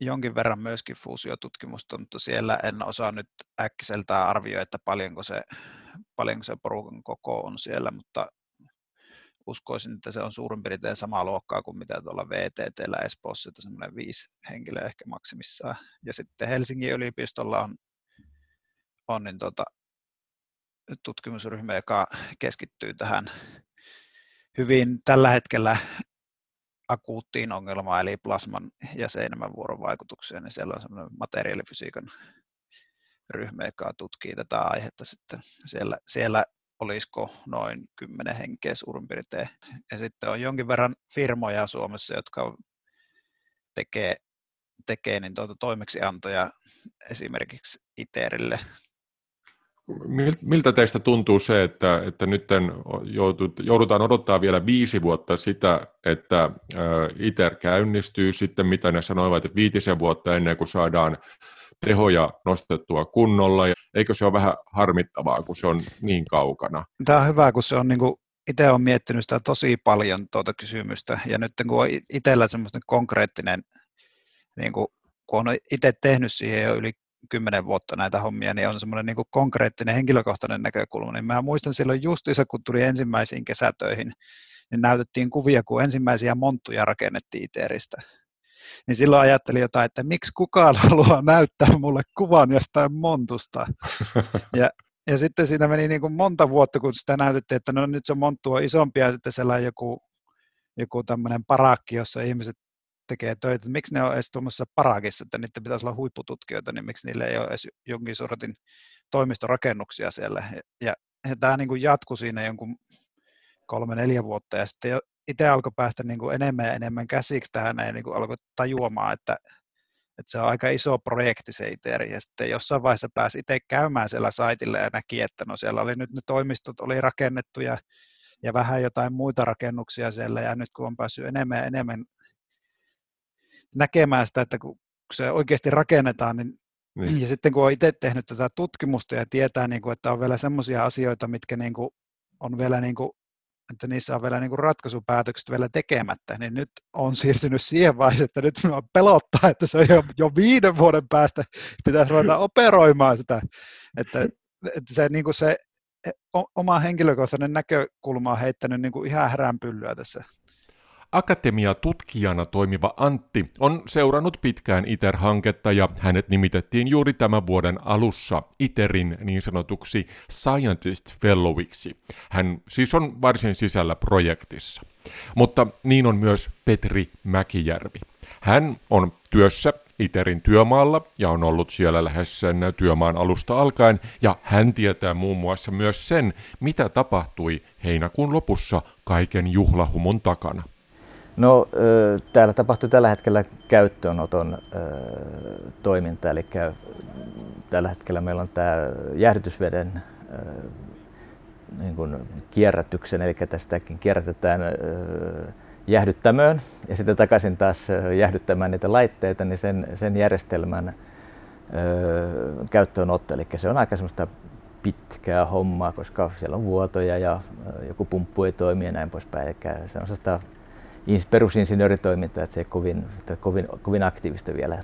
jonkin verran myöskin fuusiotutkimusta, mutta siellä en osaa nyt äkkiseltään arvioida, että paljonko se, paljonko se porukan koko on siellä, mutta uskoisin, että se on suurin piirtein samaa luokkaa kuin mitä tuolla V T T:llä Espoossa, että semmoinen viisi henkilöä ehkä maksimissaan. Ja sitten Helsingin yliopistolla on on niin tuota, tutkimusryhmä, joka keskittyy tähän hyvin tällä hetkellä akuuttiin ongelmaan, eli plasman ja seinämän vuorovaikutukseen, niin siellä on semmoinen materiaalifysiikan ryhmä, joka tutkii tätä aihetta sitten. Siellä, siellä olisiko noin kymmenen henkeä suurin piirtein. Ja sitten on jonkin verran firmoja Suomessa, jotka tekee, tekee niin tuota toimeksiantoja esimerkiksi ITERille. Miltä teistä tuntuu se, että, että nyt joudutaan odottaa vielä viisi vuotta sitä, että ITER käynnistyy, sitten mitä ne sanoivat, että viitisen vuotta ennen kuin saadaan tehoja nostettua kunnolla. Eikö se ole vähän harmittavaa, kun se on niin kaukana? Tämä on hyvä, kun se on, niin kuin itse olen miettinyt sitä tosi paljon tuota kysymystä, ja nyt kun on itsellä semmoinen konkreettinen, niin kuin, kun olen itse tehnyt siihen jo yli kymmenen vuotta näitä hommia, niin on semmoinen niin kuin konkreettinen henkilökohtainen näkökulma. Niin mä muistan silloin justiinsa, kun tuli ensimmäisiin kesätöihin, niin näytettiin kuvia, kun ensimmäisiä monttuja rakennettiin ITERistä. niin silloin ajattelin jotain, että miksi kukaan haluaa näyttää mulle kuvan jostain montusta. Ja, ja sitten siinä meni niin kuin monta vuotta, kun sitä näytettiin, että no nyt se monttu on isompi ja sitten sellainen joku, joku tämmöinen parakki, jossa ihmiset tekee töitä. Miksi ne on edes tuommoisessa parakissa, että niiden pitäisi olla huippututkijoita, niin miksi niillä ei ole edes jonkin sortin toimistorakennuksia siellä. Ja, ja, ja tämä niin kuin jatkui siinä jonkun kolme, neljä vuotta ja sitten jo itse alkoi päästä niin kuin enemmän ja enemmän käsiksi tähän ja niin kuin alkoi tajuamaan, että, että se on aika iso projekti se ITER. Ja sitten jossain vaiheessa pääsi itse käymään siellä saitilla ja näki, että no siellä oli nyt ne toimistot oli rakennettu ja, ja vähän jotain muita rakennuksia siellä ja nyt kun on päässyt enemmän ja enemmän näkemään sitä, että kun se oikeasti rakennetaan, niin, niin. Ja sitten kun on itse tehnyt tätä tutkimusta ja tietää, niin kuin, että on vielä semmoisia asioita, mitkä niin kuin, on vielä niin kuin, että niissä on vielä niin kuin ratkaisupäätökset vielä tekemättä, niin nyt on siirtynyt siihen vaiheeseen, että nyt minua pelottaa, että se on jo, jo viiden vuoden päästä pitäisi ruveta operoimaan sitä, että, että se, niin kuin se oma henkilökohtainen näkökulma on heittänyt niin kuin ihan häränpyllyä tässä. Akatemiatutkijana toimiva Antti on seurannut pitkään ITER-hanketta ja hänet nimitettiin juuri tämän vuoden alussa ITERin niin sanotuksi Scientist Fellowiksi. Hän siis on varsin sisällä projektissa. Mutta niin on myös Petri Mäkijärvi. Hän on työssä ITERin työmaalla ja on ollut siellä lähes sen työmaan alusta alkaen ja hän tietää muun muassa myös sen, mitä tapahtui heinäkuun lopussa kaiken juhlahumun takana. No täällä tapahtui tällä hetkellä käyttöönoton toiminta, eli tällä hetkellä meillä on tämä jäähdytysveden niin kuin kierrätyksen, eli tästäkin kierrätetään jäähdyttämöön ja sitten takaisin taas jäähdyttämään niitä laitteita, niin sen, sen järjestelmän käyttöönotto, eli se on aika semmoista pitkää hommaa, koska siellä on vuotoja ja joku pumppu ei toimi ja näin poispäin, eli se on sellaista perusinsinööritoiminta, että se ei kovin, kovin, kovin aktiivista vielä.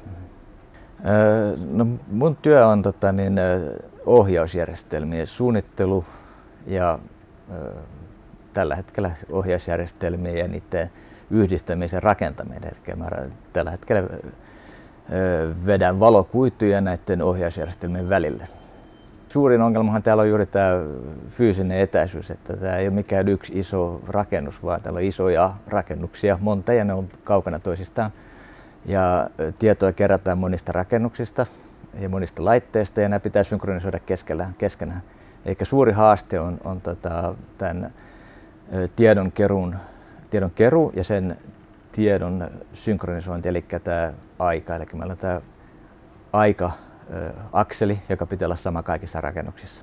No, mun työ on tota, niin, ohjausjärjestelmien suunnittelu ja tällä hetkellä ohjausjärjestelmien ja niiden yhdistämisen rakentaminen. Eli mä tällä hetkellä vedän valokuituja näiden ohjausjärjestelmien välille. Suurin ongelmahan täällä on juuri tämä fyysinen etäisyys, että tämä ei ole mikään yksi iso rakennus, vaan täällä on isoja rakennuksia, monta ja ne on kaukana toisistaan. Ja tietoa kerätään monista rakennuksista ja monista laitteista ja nämä pitää synkronisoida keskenään. Eli suuri haaste on, on tota, tämän tiedon keruun, tiedon keruu ja sen tiedon synkronisointi, eli tämä aika, eli meillä on tämä aika. akseli, joka pitää olla sama kaikissa rakennuksissa.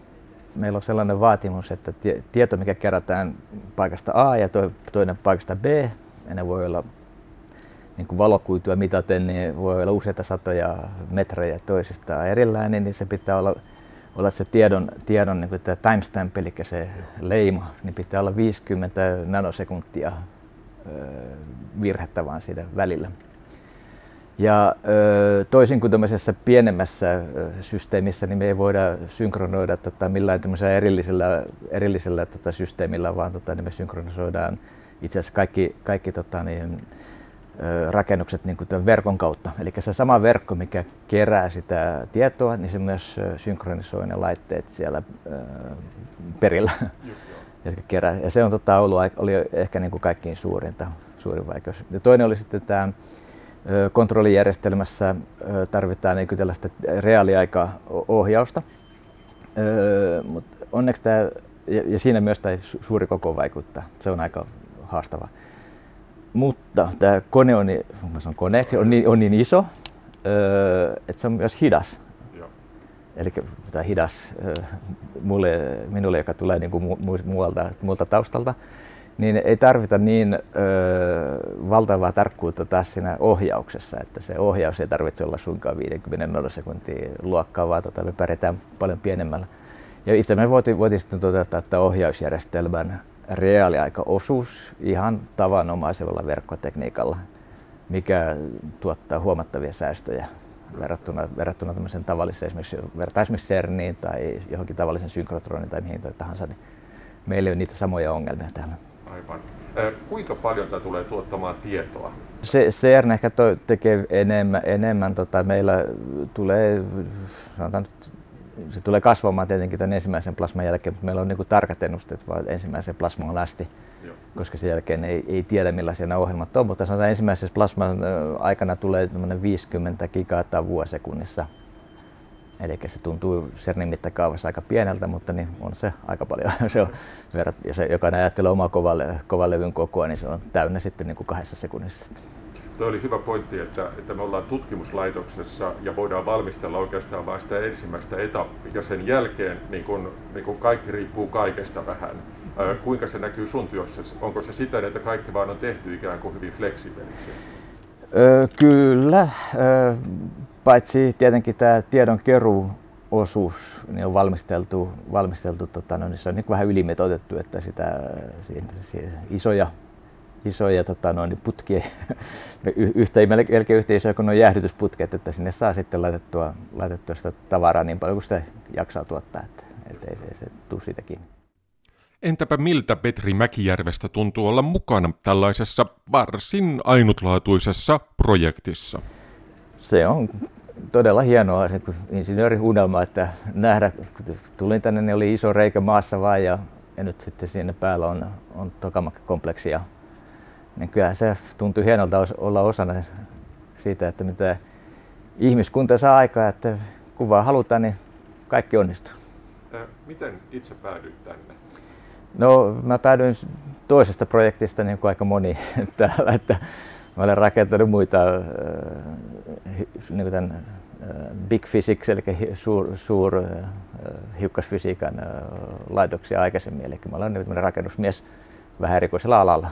Meillä on sellainen vaatimus, että tieto, mikä kerätään paikasta A ja toinen paikasta B, ja ne voi olla niin kuin valokuitua mitaten, niin voi olla useita satoja metrejä toisistaan erillään, niin se pitää olla, olla se tiedon, tiedon niin kuin tämä timestamp, eli se leima, niin pitää olla viisikymmentä nanosekuntia virhettä vaan siinä välillä. Ja toisin kuin tämmöisessä pienemmässä systeemissä, niin me ei voida synkronoida tota, millään tämmöisellä erillisellä, erillisellä tota, systeemillä, vaan tota, niin me synkronisoidaan itse asiassa kaikki, kaikki tota, niin, rakennukset niin kuin verkon kautta. Eli se sama verkko, mikä kerää sitä tietoa, niin se myös synkronisoi ne laitteet siellä äh, perillä. Jotka kerää. Ja se on tota, ollut, oli ehkä niin kuin kaikkiin suurinta, suurin vaikeus. Ja toinen oli sitten tämä kontrollijärjestelmässä tarvitaan niin tällaista reaaliaikaohjausta, mutta onneksi tämä, ja siinä myös tämä suuri koko vaikuttaa, se on aika haastava. Mutta tämä kone on, on, kone, on, niin, on niin iso, että se on myös hidas. Eli tämä hidas mulle, minulle, joka tulee niin kuin muualta, muualta taustalta. Niin ei tarvita niin ö, valtavaa tarkkuutta taas siinä ohjauksessa, että se ohjaus ei tarvitse olla suinkaan viisikymmentä nanosekuntia luokkaa, vaan tota, me pärjätään paljon pienemmällä. Ja itse me voitiin, voitiin sitten toteuttaa tämä ohjausjärjestelmän reaaliaikaosuus ihan tavanomaisella verkkotekniikalla, mikä tuottaa huomattavia säästöjä verrattuna, verrattuna tämmöiseen tavalliseen, esimerkiksi, verrattuna esimerkiksi CERNiin tai johonkin tavallisen synkrotroniin tai mihin tahansa. Niin meillä ei ole niitä samoja ongelmia täällä. Aivan. Kuinka paljon tämä tulee tuottamaan tietoa? Se CERN ehkä to, tekee enemmän. enemmän tota, meillä tulee, sanotaan, se tulee kasvamaan tietenkin tämän ensimmäisen plasman jälkeen, mutta meillä on niin kuin tarkat ennusteet, vaan ensimmäisen plasman on lästi, Joo. koska sen jälkeen ei, ei tiedä millaisia nämä ohjelmat on. Mutta sanotaan, ensimmäisen plasman aikana tulee viisikymmentä gigaattaa vuosikunnissa. Eli se tuntuu CERNin mittakaavassa aika pieneltä, mutta niin on se aika paljon. Se on, jos jokainen ajattelee omaa kovan levyn kokoa, niin se on täynnä sitten niin kuin kahdessa sekunnissa. Tuo oli hyvä pointti, että, että me ollaan tutkimuslaitoksessa ja voidaan valmistella oikeastaan vain sitä ensimmäistä etappia. Ja sen jälkeen niin kun, niin kun kaikki riippuu kaikesta vähän. Ää, kuinka se näkyy sun työssä? Onko se sitä, että kaikki vaan on tehty ikään kuin hyvin fleksiveliksi? Öö, kyllä. Öö... Paitsi tietenkin tämä tiedonkeruosuus niin on valmisteltu, valmisteltu tota, no, niin se on niin vähän ylimitoitettu, että sitä, siinä, siinä isoja, isoja tota, no, niin putkia, yhtä, melkein yhtä isoja kuin nuo jäähdytysputket, että sinne saa sitten laitettua, laitettua sitä tavaraa niin paljon kuin sitä jaksaa tuottaa, että, että ei se, se tule siitä kiinni. Entäpä miltä Petri Mäkijärvestä tuntuu olla mukana tällaisessa varsin ainutlaatuisessa projektissa? Se on todella hienoa, se insinöörin unelma, että nähdä, kun tulin tänne, niin oli iso reikä maassa vaan ja, ja nyt sitten siinä päällä on, on tokamak-kompleksi. Niin kyllähän se tuntuu hienolta olla osana siitä, että mitä ihmiskunta saa aikaa, että kun vaan halutaan, niin kaikki onnistuu. Miten itse päädyit tänne? No, mä päädyin toisesta projektista niin kuin aika moni täällä. Että mä olen rakentanut muita äh, niin kuin tämän, äh, big physics, eli suur, suur äh, hiukkasfysiikan äh, laitoksia aikaisemmin. Eli mä olen niin rakennusmies vähän erikoisella alalla.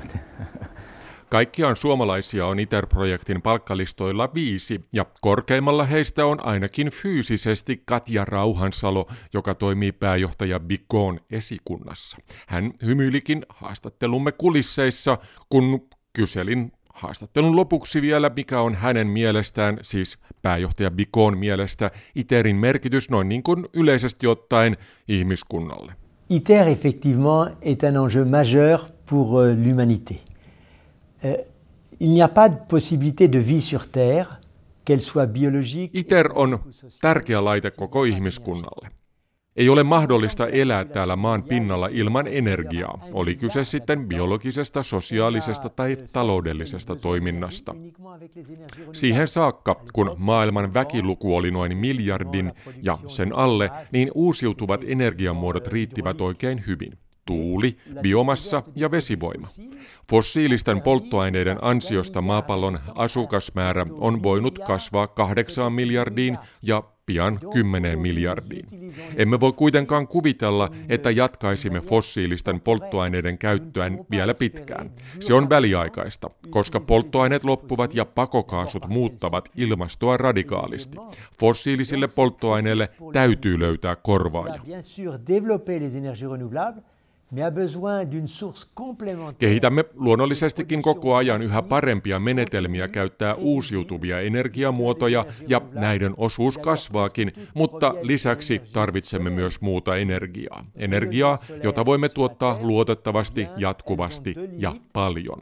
Kaikkiaan suomalaisia on ITER-projektin palkkalistoilla viisi, ja korkeimmalla heistä on ainakin fyysisesti Katja Rauhansalo, joka toimii pääjohtaja Bigotin esikunnassa. Hän hymyilikin haastattelumme kulisseissa, kun kyselin haastattelun lopuksi vielä, mikä on hänen mielestään, siis pääjohtaja Bigotin mielestä, ITERin merkitys noin niin kuin yleisesti ottaen ihmiskunnalle. ITER effectivement est un enjeu majeur pour l'humanité. Il n'y a pas de possibilité de vie sur Terre, qu'elle soit biologique. ITER on tärkeä laite koko ihmiskunnalle. Ei ole mahdollista elää täällä maan pinnalla ilman energiaa, oli kyse sitten biologisesta, sosiaalisesta tai taloudellisesta toiminnasta. Siihen saakka, kun maailman väkiluku oli noin miljardin ja sen alle, niin uusiutuvat energiamuodot riittivät oikein hyvin. Tuuli, biomassa ja vesivoima. Fossiilisten polttoaineiden ansiosta maapallon asukasmäärä on voinut kasvaa kahdeksaan miljardiin ja pian kymmeneen miljardiin. Emme voi kuitenkaan kuvitella, että jatkaisimme fossiilisten polttoaineiden käyttöä vielä pitkään. Se on väliaikaista, koska polttoaineet loppuvat ja pakokaasut muuttavat ilmastoa radikaalisti. Fossiilisille polttoaineille täytyy löytää korvaaja. Kehitämme luonnollisestikin koko ajan yhä parempia menetelmiä käyttää uusiutuvia energiamuotoja ja näiden osuus kasvaakin, mutta lisäksi tarvitsemme myös muuta energiaa. Energiaa, jota voimme tuottaa luotettavasti, jatkuvasti ja paljon.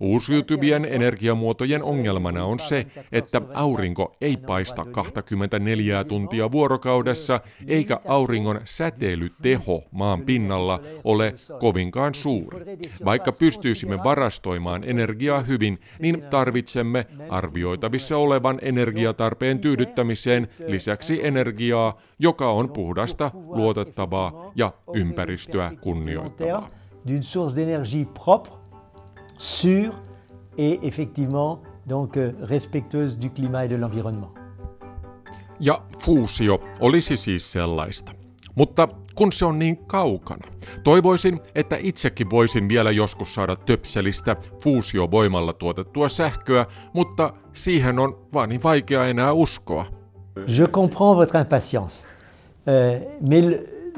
Uusiutuvien energiamuotojen ongelmana on se, että aurinko ei paista kaksikymmentäneljä tuntia vuorokaudessa eikä auringon säteilyteho maan pinnalla ole kovinkaan suuri. Vaikka pystyisimme varastoimaan energiaa hyvin, niin tarvitsemme arvioitavissa olevan energiatarpeen tyydyttämiseen lisäksi energiaa, joka on puhdasta, luotettavaa ja ympäristöä kunnioittavaa. D'une source d'énergie propre, sûre et effectivement donc respectueuse du climat et de l'environnement. Ja fuusio olisi siis sellaista. Mutta kun se on niin kaukana, toivoisin, että itsekin voisin vielä joskus saada töpselistä fuusiovoimalla tuotettua sähköä, mutta siihen on vaan niin vaikea enää uskoa. Je comprends votre impatience, uh, mais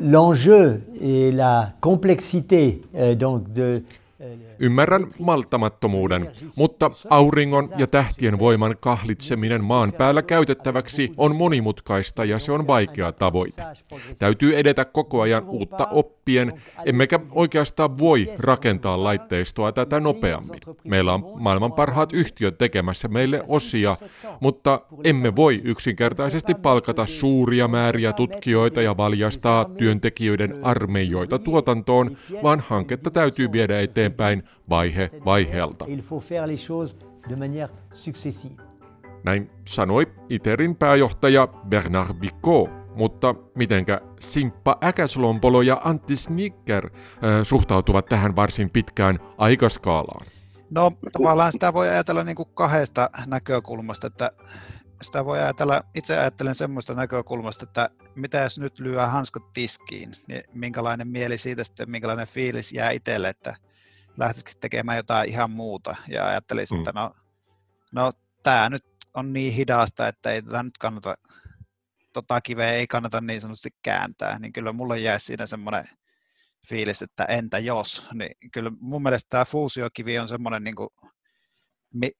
l'enjeu et la complexité uh, donc de... Ymmärrän malttamattomuuden, mutta auringon ja tähtien voiman kahlitseminen maan päällä käytettäväksi on monimutkaista ja se on vaikea tavoite. Täytyy edetä koko ajan uutta oppien, emmekä oikeastaan voi rakentaa laitteistoa tätä nopeammin. Meillä on maailman parhaat yhtiöt tekemässä meille osia, mutta emme voi yksinkertaisesti palkata suuria määriä tutkijoita ja valjastaa työntekijöiden armeijoita tuotantoon, vaan hanketta täytyy viedä eteenpäin vaihe vaiheelta. Näin sanoi ITERin pääjohtaja Bernard Bigot, mutta mitenkä Simppa Äkäslompolo ja Antti Snicker suhtautuvat tähän varsin pitkään aikaskaalaan? No tavallaan sitä voi ajatella niin kuin kahdesta näkökulmasta, että sitä voi ajatella, itse ajattelen semmoista näkökulmasta, että mitä jos nyt lyö hanskat tiskiin, niin minkälainen mieli siitä sitten, minkälainen fiilis jää itselle, että lähtisikin tekemään jotain ihan muuta ja ajattelisin, mm. että no, no tämä nyt on niin hidasta, että ei tätä nyt kannata, tota kiveä ei kannata niin sanotusti kääntää, niin kyllä mulla jää siinä semmoinen fiilis, että entä jos, niin kyllä mun mielestä tämä fuusiokivi on semmoinen niin kuin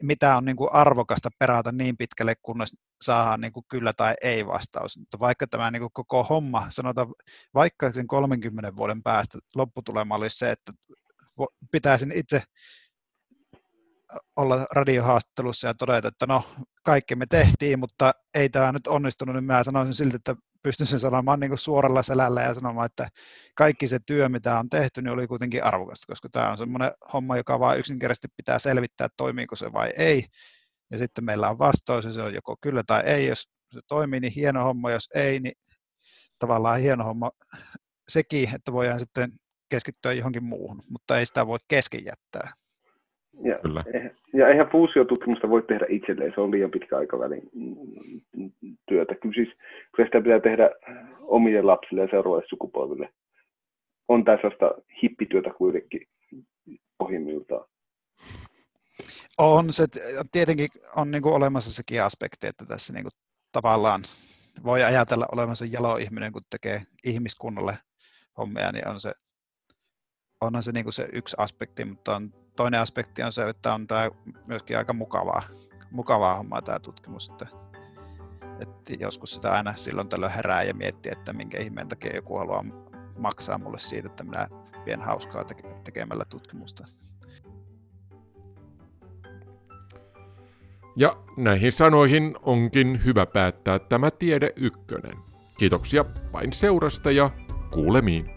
mitä on niin kuin arvokasta perata niin pitkälle, kunnes saadaan niin kuin kyllä tai ei vastaus. Mutta vaikka tämä niin kuin koko homma, sanotaan vaikka sen kolmenkymmenen vuoden päästä lopputulema olisi se, että pitäisin itse olla radiohaastattelussa ja todeta, että no kaikki me tehtiin, mutta ei tämä nyt onnistunut, niin mä sanoisin silti, että pystyn sen sanomaan niin kuin suoralla selällä ja sanomaan, että kaikki se työ, mitä on tehty, niin oli kuitenkin arvokasta, koska tämä on semmoinen homma, joka vaan yksinkertaisesti pitää selvittää, toimiiko se vai ei. Ja sitten meillä on vastaus, ja se on joko kyllä tai ei. Jos se toimii, niin hieno homma. Jos ei, niin tavallaan hieno homma sekin, että voidaan sitten keskittyä johonkin muuhun, mutta ei sitä voi kesken jättää. Ja, ja eihän fuusiotutkimusta voi tehdä itselleen, se on liian pitkä aikavälin työtä. Kyllä, siis, kyllä sitä pitää tehdä omille lapsille ja seuraavalle sukupolville. On tässä sellaista hippityötä kuitenkin pohjimmiltaan. On se, tietenkin on niin kuin olemassa sekin aspekti, että tässä niin kuin tavallaan voi ajatella olevansa jalo ihminen, kun tekee ihmiskunnalle hommia, niin on se, onhan se, niin kuin se yksi aspekti, mutta on toinen aspekti on se, että on tämä myöskin aika mukavaa, mukavaa hommaa tämä tutkimus. Että, että joskus sitä aina silloin tällöin herää ja miettii, että minkä ihmeen takia joku haluaa maksaa mulle siitä, että minä pien hauskaa teke- tekemällä tutkimusta. Ja näihin sanoihin onkin hyvä päättää tämä Tiede Ykkönen. Kiitoksia vain seurasta ja kuulemiin.